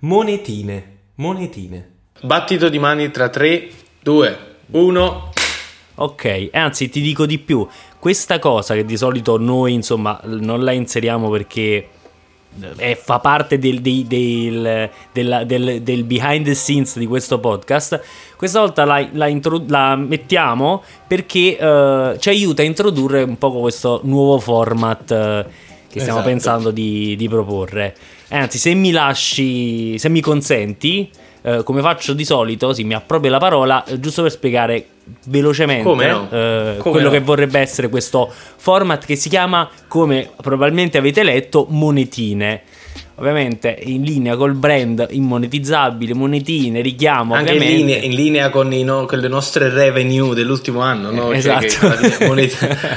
Monetine. Battito di mani tra 3, 2, 1. Ok, anzi ti dico di più. Questa cosa che di solito noi insomma non la inseriamo perché fa parte del behind the scenes di questo podcast. Questa volta la mettiamo perché ci aiuta a introdurre un po' questo nuovo format che stiamo pensando di proporre. Anzi, se mi consenti, come faccio di solito, mi approprio la parola giusto per spiegare velocemente che vorrebbe essere questo format che si chiama, come probabilmente avete letto, monetine. Ovviamente in linea col brand immonetizzabile, monetine, richiamo anche in linea con le nostre revenue dell'ultimo anno, no? Esatto.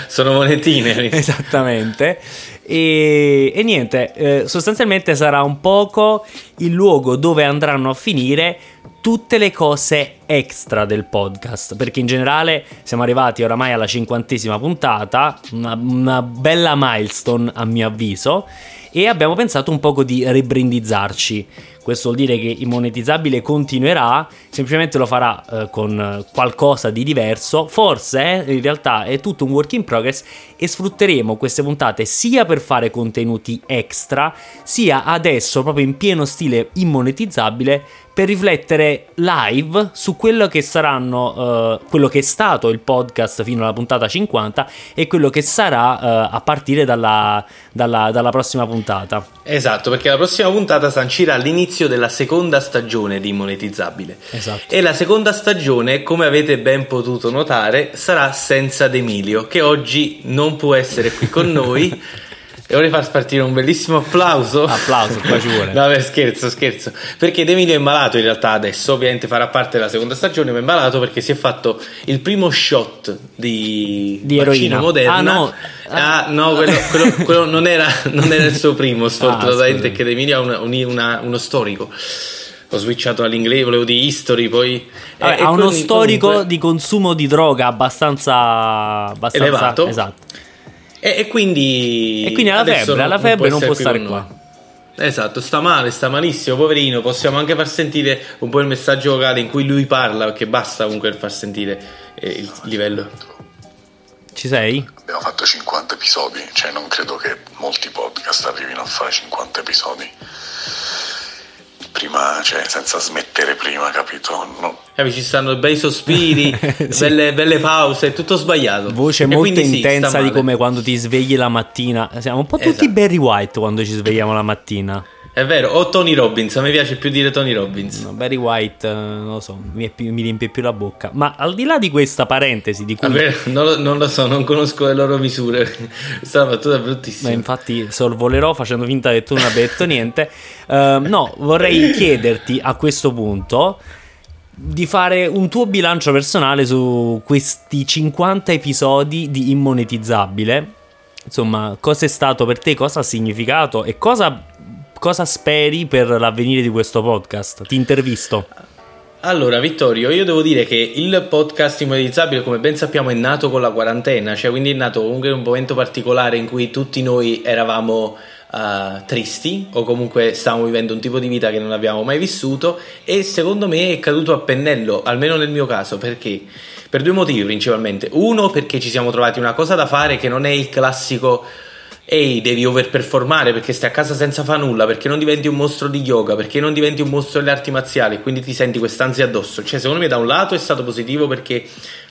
Sono monetine. Esattamente. E niente, sostanzialmente sarà un poco il luogo dove andranno a finire tutte le cose extra del podcast, perché in generale siamo arrivati oramai alla 50ª puntata, una bella milestone a mio avviso, e abbiamo pensato un poco di rebrandizzarci. Questo vuol dire che Immonetizzabile continuerà, semplicemente lo farà con qualcosa di diverso, forse in realtà è tutto un work in progress, e sfrutteremo queste puntate sia per fare contenuti extra, sia adesso proprio in pieno stile Immonetizzabile per riflettere live su quello che saranno quello che è stato il podcast fino alla puntata 50 e quello che sarà a partire dalla prossima puntata. Esatto, perché la prossima puntata sancirà l'inizio della seconda stagione di Immonetizzabile. Esatto. E la seconda stagione, come avete ben potuto notare, sarà senza De Emilio, che oggi non può essere qui con noi. E vorrei far partire un bellissimo applauso, qua ci vuole. No, scherzo, perché De Emilio è malato in realtà adesso, ovviamente farà parte della seconda stagione, ma è malato perché si è fatto il primo shot di vaccino moderna. Quello non era il suo primo, sfortunatamente, che De Emilio ha uno storico. Ho switchato all'inglese, volevo di history, poi ha uno storico comunque di consumo di droga abbastanza elevato. Esatto. E quindi alla febbre non può stare qua. Esatto, sta malissimo, poverino. Possiamo anche far sentire un po' il messaggio vocale in cui lui parla, perché basta comunque far sentire il livello. Ci sei? Abbiamo fatto 50 episodi, cioè non credo che molti podcast arrivino a fare 50 episodi prima, cioè senza smettere prima, capito? No. Ci stanno bei sospiri, sì, belle pause, è tutto sbagliato. Voce molto intensa di come quando ti svegli la mattina. Siamo un po' tutti Barry White quando ci svegliamo la mattina. È vero, o Tony Robbins, a me piace più dire Tony Robbins. No, Barry White, non lo so, mi riempie più la bocca. Ma al di là di questa parentesi di cui non lo so, non conosco le loro misure. Questa battuta è bruttissima. Ma infatti sorvolerò facendo finta che tu non abbia detto niente. Vorrei chiederti a questo punto di fare un tuo bilancio personale su questi 50 episodi di Immonetizzabile. Insomma, cosa è stato per te, cosa ha significato e cosa speri per l'avvenire di questo podcast? Ti intervisto. Allora, Vittorio, io devo dire che il podcast Immonetizzabile, come ben sappiamo, è nato con la quarantena, cioè quindi è nato comunque in un momento particolare in cui tutti noi eravamo tristi, o comunque stavamo vivendo un tipo di vita che non abbiamo mai vissuto, e secondo me è caduto a pennello, almeno nel mio caso, perché per due motivi principalmente. Uno, perché ci siamo trovati una cosa da fare che non è il classico ehi, devi overperformare perché stai a casa senza fa nulla, perché non diventi un mostro di yoga, perché non diventi un mostro delle arti marziali, quindi ti senti quest'ansia addosso. Cioè, secondo me da un lato è stato positivo perché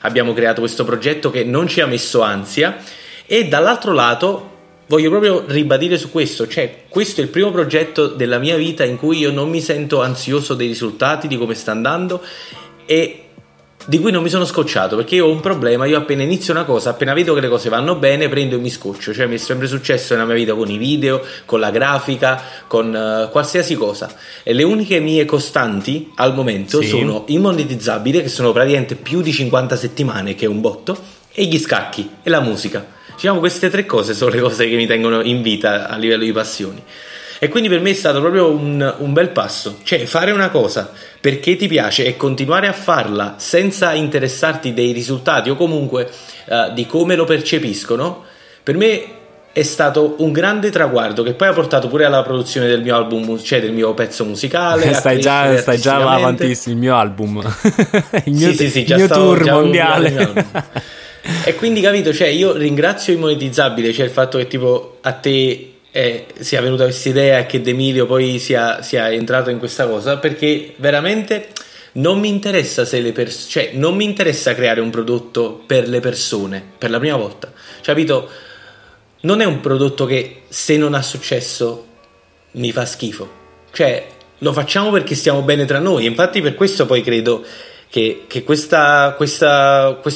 abbiamo creato questo progetto che non ci ha messo ansia, e dall'altro lato voglio proprio ribadire su questo, cioè questo è il primo progetto della mia vita in cui io non mi sento ansioso dei risultati, di come sta andando, e di cui non mi sono scocciato, perché io ho un problema, io appena inizio una cosa, appena vedo che le cose vanno bene, prendo e mi scoccio. Cioè mi è sempre successo nella mia vita con i video, con la grafica, con qualsiasi cosa, e le uniche mie costanti al momento sono Immonetizzabile, che sono praticamente più di 50 settimane, che è un botto, e gli scacchi e la musica. Diciamo, queste tre cose sono le cose che mi tengono in vita a livello di passioni. E quindi per me è stato proprio un bel passo, cioè fare una cosa perché ti piace e continuare a farla senza interessarti dei risultati o comunque di come lo percepiscono, per me è stato un grande traguardo che poi ha portato pure alla produzione del mio album, cioè del mio pezzo musicale. Stai già avantissimo, il mio album, il mio tour mondiale. E quindi, capito, cioè io ringrazio Immonetizzabile, cioè il fatto che tipo a te sia venuta questa idea e che Ed Emilio poi sia entrato in questa cosa, perché veramente non mi interessa non mi interessa creare un prodotto per le persone per la prima volta, cioè, capito? Non è un prodotto che se non ha successo mi fa schifo, cioè lo facciamo perché stiamo bene tra noi. Infatti per questo poi credo che questo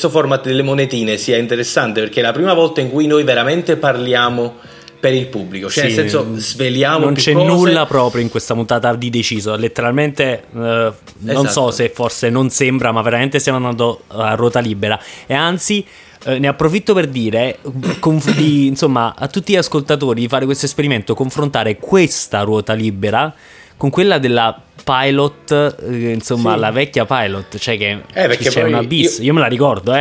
format delle monetine sia interessante, perché è la prima volta in cui noi veramente parliamo per il pubblico, cioè nel senso sveliamo, non c'è cose. Nulla proprio in questa puntata di deciso, letteralmente non so se forse non sembra, ma veramente stiamo andando a ruota libera. E anzi ne approfitto per dire insomma a tutti gli ascoltatori di fare questo esperimento, confrontare questa ruota libera con quella della pilot, insomma sì, la vecchia pilot, cioè che c'è un abisso. Io me la ricordo,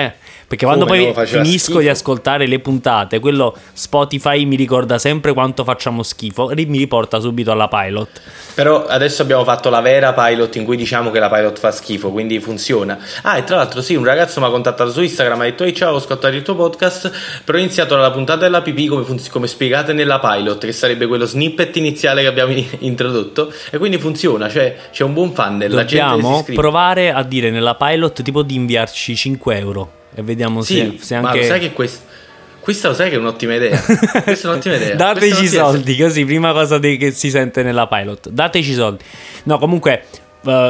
perché quando poi finisco di ascoltare le puntate, quello Spotify mi ricorda sempre quanto facciamo schifo e mi riporta subito alla pilot. Però adesso abbiamo fatto la vera pilot, in cui diciamo che la pilot fa schifo, quindi funziona. E tra l'altro sì, un ragazzo mi ha contattato su Instagram, ha detto: ciao, ho ascoltato il tuo podcast, però ho iniziato dalla puntata della pipì come spiegate nella pilot, che sarebbe quello snippet iniziale che abbiamo introdotto, e quindi funziona, cioè c'è un buon funnel. Dobbiamo provare a dire nella pilot tipo di inviarci €5 e vediamo se anche... Ma lo sai che questa lo sai che è un'ottima idea. Questa è un'ottima idea. Dateci soldi, così prima cosa che si sente nella pilot. Dateci soldi. No, comunque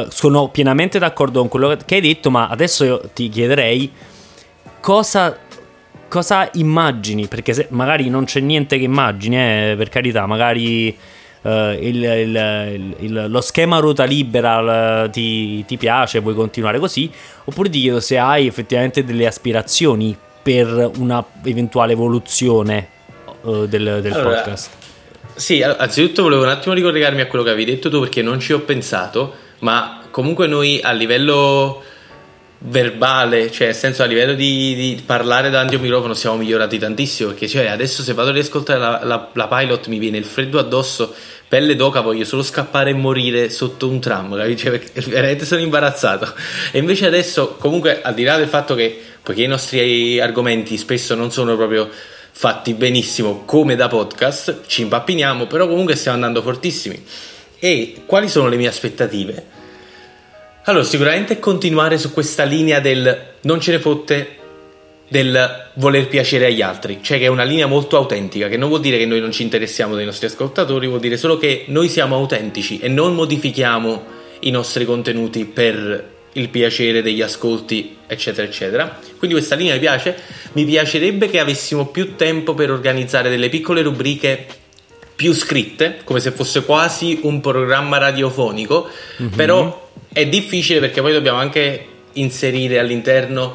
sono pienamente d'accordo con quello che hai detto, ma adesso io ti chiederei cosa immagini, perché se magari non c'è niente che immagini, per carità, magari lo schema ruota libera ti piace, vuoi continuare così, oppure ti chiedo se hai effettivamente delle aspirazioni per una eventuale evoluzione del podcast. Sì, anzitutto volevo un attimo ricollegarmi a quello che avevi detto tu, perché non ci ho pensato, ma comunque noi a livello verbale, cioè nel senso a livello di parlare davanti a un microfono, siamo migliorati tantissimo, perché cioè adesso se vado ad ascoltare la pilot mi viene il freddo addosso, pelle d'oca, voglio solo scappare e morire sotto un tram, capisci? Perché veramente sono imbarazzato. E invece adesso, comunque, al di là del fatto che, poiché i nostri argomenti spesso non sono proprio fatti benissimo come da podcast, ci impappiniamo, però comunque stiamo andando fortissimi. E quali sono le mie aspettative? Allora, sicuramente continuare su questa linea del non ce ne fotte, del voler piacere agli altri, cioè che è una linea molto autentica, che non vuol dire che noi non ci interessiamo dei nostri ascoltatori, vuol dire solo che noi siamo autentici e non modifichiamo i nostri contenuti per il piacere degli ascolti, eccetera eccetera. Quindi questa linea mi piace. Mi piacerebbe che avessimo più tempo per organizzare delle piccole rubriche più scritte, come se fosse quasi un programma radiofonico, però è difficile, perché poi dobbiamo anche inserire all'interno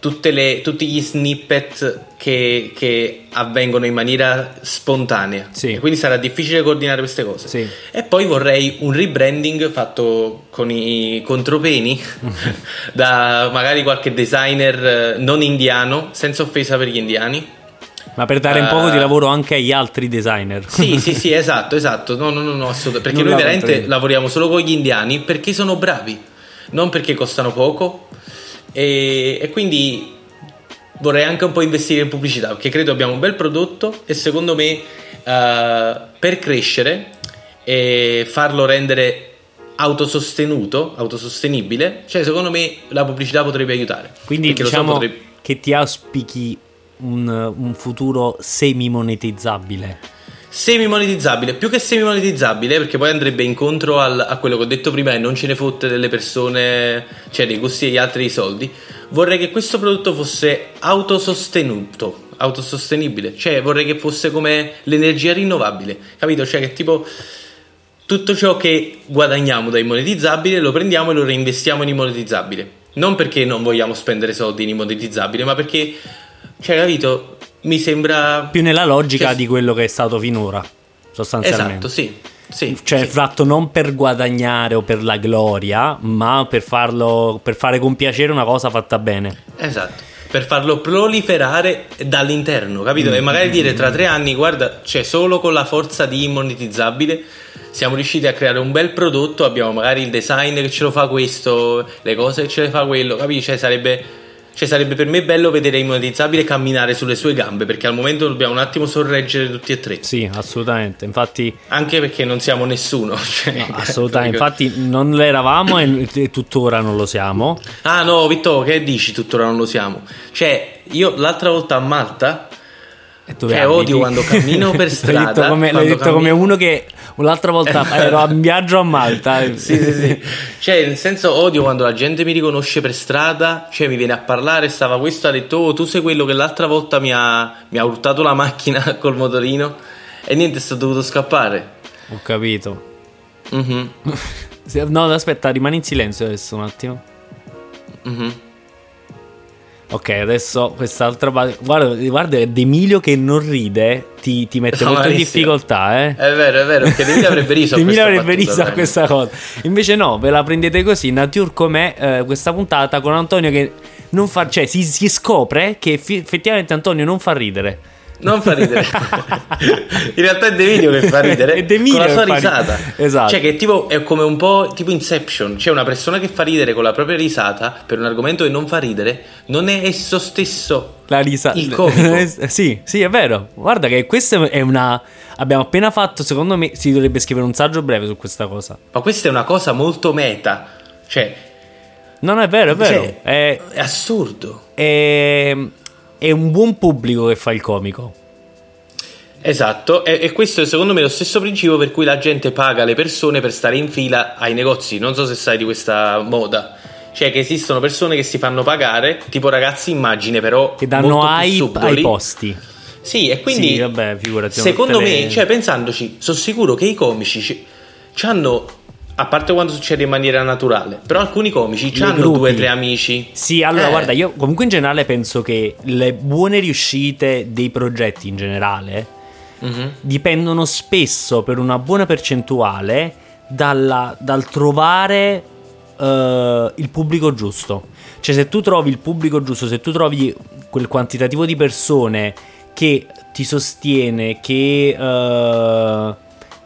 tutti gli snippet che avvengono in maniera spontanea, sì. Quindi sarà difficile coordinare queste cose, sì. E poi vorrei un rebranding fatto con i contropeni da magari qualche designer non indiano, senza offesa per gli indiani, ma per dare un po' di lavoro anche agli altri designer. Sì, esatto. No, assolutamente. Perché noi veramente lavoriamo solo con gli indiani, perché sono bravi, non perché costano poco. E quindi vorrei anche un po' investire in pubblicità, perché credo abbiamo un bel prodotto e secondo me per crescere e farlo rendere autosostenibile, cioè secondo me la pubblicità potrebbe aiutare. Quindi perché diciamo che ti auspichi un futuro semi monetizzabile, più che semi monetizzabile, perché poi andrebbe incontro a quello che ho detto prima, e non ce ne fotte delle persone, cioè dei gusti degli altri, dei soldi. Vorrei che questo prodotto fosse autosostenibile, cioè vorrei che fosse come l'energia rinnovabile, capito? Cioè che tipo tutto ciò che guadagniamo da Immonetizzabile lo prendiamo e lo reinvestiamo in Immonetizzabile, non perché non vogliamo spendere soldi in Immonetizzabile, ma perché, cioè, capito, mi sembra più nella logica di quello che è stato finora, sostanzialmente. Esatto, sì. Cioè, fatto non per guadagnare o per la gloria, ma per fare con piacere una cosa fatta bene. Esatto. per farlo proliferare dall'interno, capito? E magari dire tra 3 anni, guarda, cioè solo con la forza di immonetizzabile siamo riusciti a creare un bel prodotto, abbiamo magari il designer che ce lo fa questo, le cose che ce le fa quello, capisci? Cioè sarebbe per me bello vedere immonetizzabile camminare sulle sue gambe, perché al momento dobbiamo un attimo sorreggere tutti e tre. Sì, assolutamente, infatti. Anche perché non siamo nessuno, cioè, no, assolutamente, infatti non l'eravamo e tuttora non lo siamo. Ah no, Vittorio, che dici tuttora non lo siamo? Cioè, io l'altra volta a Malta, che odio quando cammino per strada. L'ho detto come uno che l'altra volta ero a viaggio a Malta. Sì. Cioè, nel senso, odio quando la gente mi riconosce per strada, cioè mi viene a parlare, stava questo, ha detto: oh, tu sei quello che l'altra volta mi ha urtato la macchina col motorino. E niente, sono dovuto scappare. Ho capito. Mm-hmm. No, aspetta, rimani in silenzio adesso un attimo. Mm-hmm. Ok, adesso quest'altra parte. Guarda, ed Emilio che non ride ti mette molto in difficoltà, eh? È vero, perché Emilio avrebbe riso a questa battuta, questa cosa. Invece no, ve la prendete così, nature com'è, questa puntata con Antonio che non fa, cioè si scopre che effettivamente Antonio non fa ridere. Non fa ridere. In realtà è De Emilio che fa ridere. È De Emilio con la sua risata. Esatto. Cioè che tipo è come un po' tipo Inception, c'è una persona che fa ridere con la propria risata per un argomento che non fa ridere, non è esso stesso la risata. Il comico. Sì, è vero. Guarda che questa è una abbiamo appena fatto, secondo me si dovrebbe scrivere un saggio breve su questa cosa. Ma questa è una cosa molto meta. Cioè non è vero, è vero. Cioè, è assurdo. È un buon pubblico che fa il comico. Esatto, e questo è secondo me lo stesso principio per cui la gente paga le persone per stare in fila ai negozi. Non so se sai di questa moda, cioè che esistono persone che si fanno pagare, tipo ragazzi immagine, però che danno hype ai posti. Sì, e quindi sì, vabbè, figurati, secondo me, cioè pensandoci, sono sicuro che i comici ci hanno, a parte quando succede in maniera naturale, però alcuni comici hanno 2 o 3 amici. Sì, allora guarda, io comunque in generale penso che le buone riuscite dei progetti in generale dipendono spesso per una buona percentuale dal trovare il pubblico giusto. Cioè se tu trovi il pubblico giusto, se tu trovi quel quantitativo di persone che ti sostiene, che...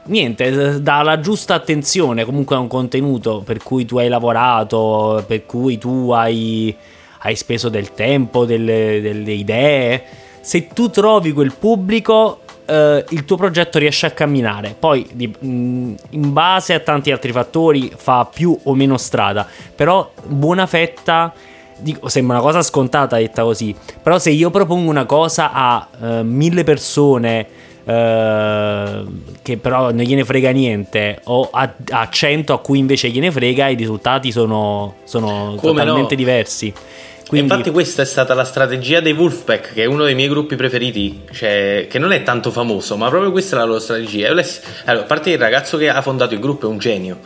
niente, dà la giusta attenzione comunque a un contenuto per cui tu hai lavorato, per cui tu hai speso del tempo, delle idee. Se tu trovi quel pubblico, il tuo progetto riesce a camminare. Poi in base a tanti altri fattori fa più o meno strada, però buona fetta. Dico, sembra una cosa scontata detta così, però se io propongo una cosa a 1000 persone che però non gliene frega niente, o a 100 a cui invece gliene frega, i risultati sono totalmente diversi. Quindi... Infatti questa è stata la strategia dei Wolfpack, che è uno dei miei gruppi preferiti, cioè, che non è tanto famoso, ma proprio questa è la loro strategia. Allora, a parte il ragazzo che ha fondato il gruppo è un genio,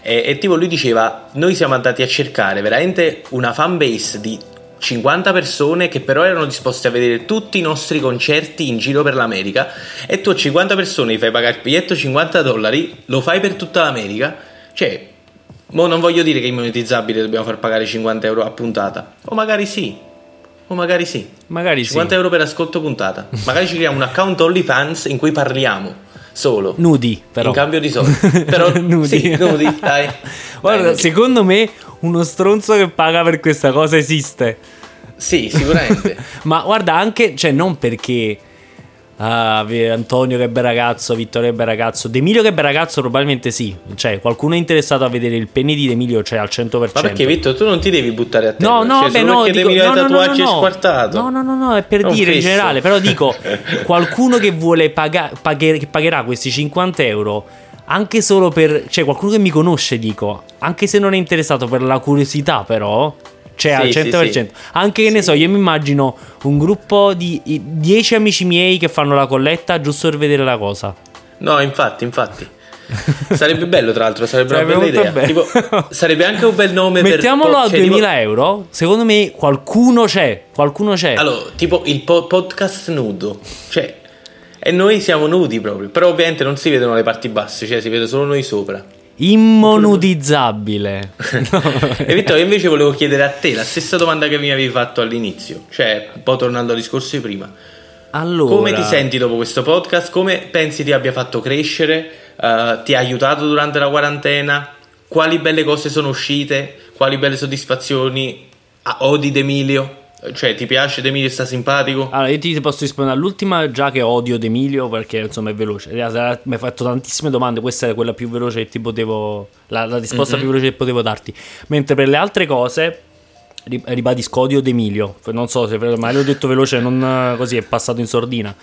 e tipo lui diceva: noi siamo andati a cercare veramente una fan base di 50 persone che però erano disposte a vedere tutti i nostri concerti in giro per l'America, e tu a 50 persone gli fai pagare il biglietto $50, lo fai per tutta l'America. Cioè mo non voglio dire che immonetizzabile dobbiamo far pagare €50 a puntata, o magari sì. €50 per ascolto puntata, magari ci creiamo un account OnlyFans in cui parliamo solo nudi, però in cambio di soldi, però nudi. Sì, nudi, dai. Guarda, dai, secondo me uno stronzo che paga per questa cosa esiste. Sì, sicuramente. Ma guarda, anche, cioè non perché Antonio che bel ragazzo, Vittorio che bel ragazzo, De Emilio che bel ragazzo, probabilmente sì. Cioè qualcuno è interessato a vedere il penne di De Emilio, cioè al 100%. Ma perché Vittorio tu non ti devi buttare a terra? No, è per non dire fesso. In generale, però dico qualcuno che vuole che pagherà questi €50 anche solo per, cioè qualcuno che mi conosce, dico, anche se non è interessato, per la curiosità, però cioè sì, al 100%. Sì. Anche che sì. Ne so, io mi immagino un gruppo di 10 amici miei che fanno la colletta giusto per vedere la cosa. No, infatti. Sarebbe bello, tra l'altro, sarebbe una bella idea. Tipo, sarebbe anche un bel nome. Mettiamolo a €2000, secondo me qualcuno c'è. Allora, tipo il podcast nudo. Cioè, e noi siamo nudi proprio, però ovviamente non si vedono le parti basse, cioè si vede solo noi sopra. Immonutizzabile. No. E Vittorio, invece volevo chiedere a te la stessa domanda che mi avevi fatto all'inizio, cioè un po' tornando al discorso di prima. Allora, come ti senti dopo questo podcast? Come pensi ti abbia fatto crescere? Ti ha aiutato durante la quarantena? Quali belle cose sono uscite? Quali belle soddisfazioni odi d'Emilio? Cioè, ti piace D'Emilio, sta simpatico? Allora, io ti posso rispondere all'ultima, già che odio D'Emilio, perché insomma è veloce. Mi hai fatto tantissime domande, questa è quella più veloce che ti potevo, la risposta più veloce che potevo darti. Mentre per le altre cose ribadisco odio D'Emilio. Non so se, ma l'ho detto veloce, non così, è passato in sordina.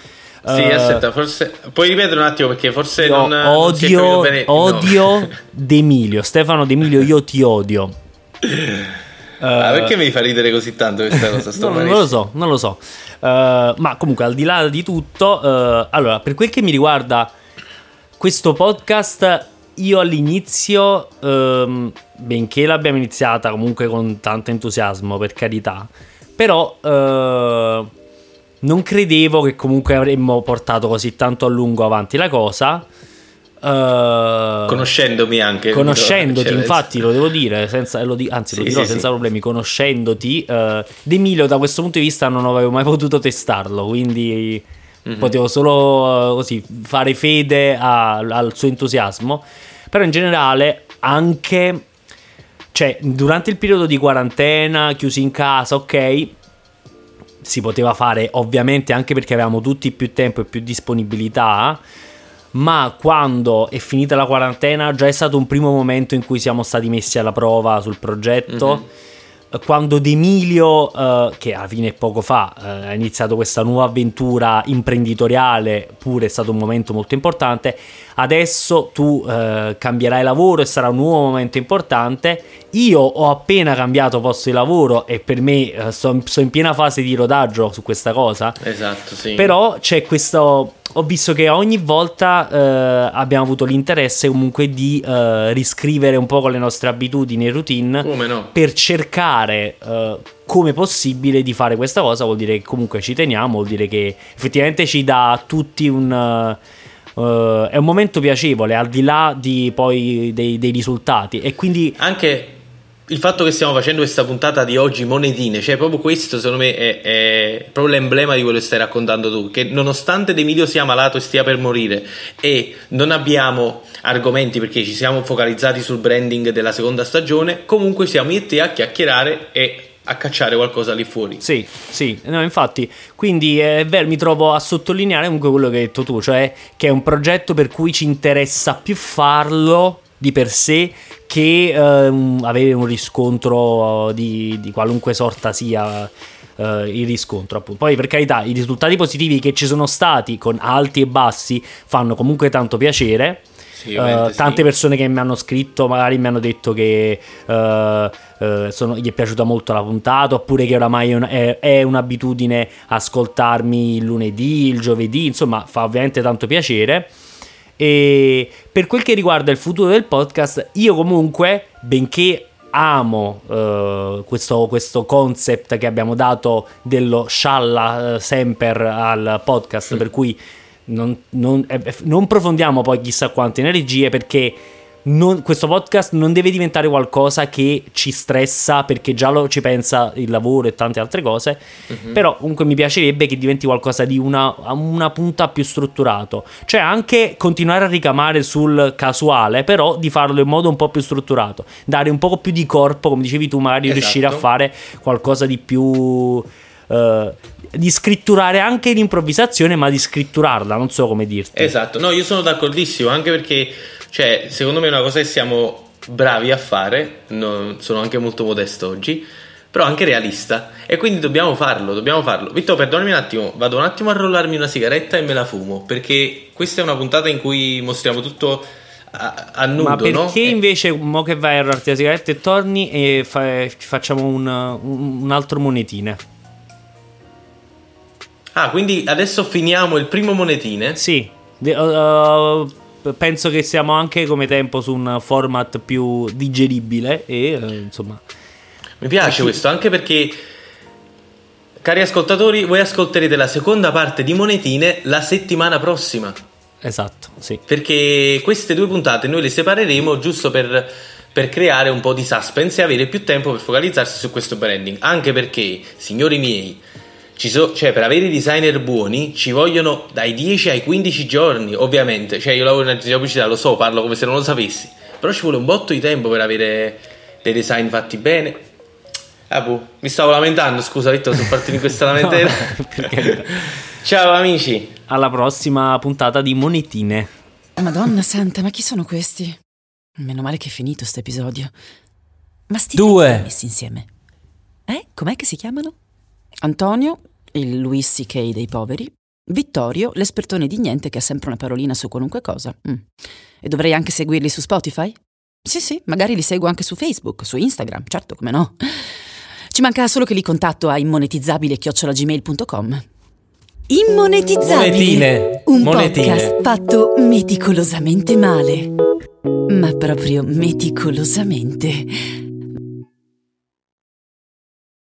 Sì, aspetta, forse puoi ripetere un attimo, perché forse no, non odio, non odio no. D'Emilio, Stefano D'Emilio, io ti odio. Perché mi fa ridere così tanto questa cosa? No, non lo so. Ma comunque, al di là di tutto, allora, per quel che mi riguarda questo podcast, io all'inizio, benché l'abbiamo iniziata comunque con tanto entusiasmo, per carità, però non credevo che comunque avremmo portato così tanto a lungo avanti la cosa. Conoscendoti, infatti, lo devo dire, lo dirò senza problemi. Conoscendoti, D'Emilio, da questo punto di vista, non avevo mai potuto testarlo, quindi potevo solo così fare fede al suo entusiasmo. Però in generale, anche, cioè, durante il periodo di quarantena, chiusi in casa, ok, si poteva fare, ovviamente, anche perché avevamo tutti più tempo e più disponibilità. Ma quando è finita la quarantena, già è stato un primo momento in cui siamo stati messi alla prova sul progetto. Quando D'Emilio, che alla fine poco fa ha iniziato questa nuova avventura imprenditoriale, pure è stato un momento molto importante. Adesso tu cambierai lavoro e sarà un nuovo momento importante. Io ho appena cambiato posto di lavoro e per me sono in piena fase di rodaggio su questa cosa. Esatto, sì. Però c'è questo... Ho visto che ogni volta abbiamo avuto l'interesse comunque di riscrivere un po' con le nostre abitudini e routine, come no, per cercare come possibile di fare questa cosa. Vuol dire che comunque ci teniamo, vuol dire che effettivamente ci dà a tutti è un momento piacevole, al di là di poi dei risultati. E quindi anche il fatto che stiamo facendo questa puntata di oggi monetine, cioè proprio questo secondo me è proprio l'emblema di quello che stai raccontando tu, che nonostante D'Emilio sia malato e stia per morire e non abbiamo argomenti perché ci siamo focalizzati sul branding della seconda stagione, comunque siamo io e te a chiacchierare e a cacciare qualcosa lì fuori. Sì, no, infatti, quindi mi trovo a sottolineare comunque quello che hai detto tu, cioè che è un progetto per cui ci interessa più farlo di per sé che avere un riscontro di qualunque sorta sia il riscontro, appunto. Poi, per carità, i risultati positivi che ci sono stati, con alti e bassi, fanno comunque tanto piacere. Tante persone che mi hanno scritto, magari mi hanno detto che gli è piaciuta molto la puntata, oppure che oramai è un'abitudine ascoltarmi il lunedì, il giovedì, insomma fa ovviamente tanto piacere. E per quel che riguarda il futuro del podcast, io comunque, benché amo questo concept che abbiamo dato dello scialla semper al podcast, per cui non profondiamo poi chissà quante energie, perché questo podcast non deve diventare qualcosa che ci stressa, perché già ci pensa il lavoro e tante altre cose. Però comunque mi piacerebbe che diventi qualcosa di una punta più strutturato, cioè anche continuare a ricamare sul casuale, però di farlo in modo un po' più strutturato, dare un po' più di corpo, come dicevi tu, magari riuscire a fare qualcosa di più... di scritturare anche l'improvvisazione, ma di scritturarla, non so come dirti. Esatto, no, io sono d'accordissimo, anche perché, cioè, secondo me è una cosa che siamo bravi a fare, sono anche molto modesto oggi, però anche realista, e quindi dobbiamo farlo. Vittorio, perdonami un attimo, vado un attimo a rollarmi una sigaretta e me la fumo, perché questa è una puntata in cui mostriamo tutto a nudo. Ma perché invece mo che vai a rollarti la sigaretta e torni e facciamo un altro monetine? Ah, quindi adesso finiamo il primo monetine? Sì, penso che siamo anche come tempo su un format più digeribile e insomma... Mi piace questo, anche perché, cari ascoltatori, voi ascolterete la seconda parte di monetine la settimana prossima. Esatto, sì. Perché queste due puntate noi le separeremo giusto per creare un po' di suspense e avere più tempo per focalizzarsi su questo branding. Anche perché, signori miei, cioè per avere i designer buoni ci vogliono dai 10 ai 15 giorni, ovviamente. Cioè io lavoro in agenzia di pubblicità, lo so, parlo come se non lo sapessi. Però ci vuole un botto di tempo per avere dei design fatti bene. Ah, mi stavo lamentando, scusa Vitto, sono partito in questa lamentela. No, perché... Ciao amici, alla prossima puntata di Monetine. Madonna santa, ma chi sono questi? Meno male che è finito sto episodio. Ma sti due messi insieme. Com'è che si chiamano? Antonio, il Louis C.K. dei poveri. Vittorio, l'espertone di niente che ha sempre una parolina su qualunque cosa. E dovrei anche seguirli su Spotify? Sì, magari li seguo anche su Facebook, su Instagram, certo, come no. Ci manca solo che li contatto a immonetizzabile@gmail.com. Immonetizzabili, Monetine. Un Monetine. Podcast fatto meticolosamente male, ma proprio meticolosamente.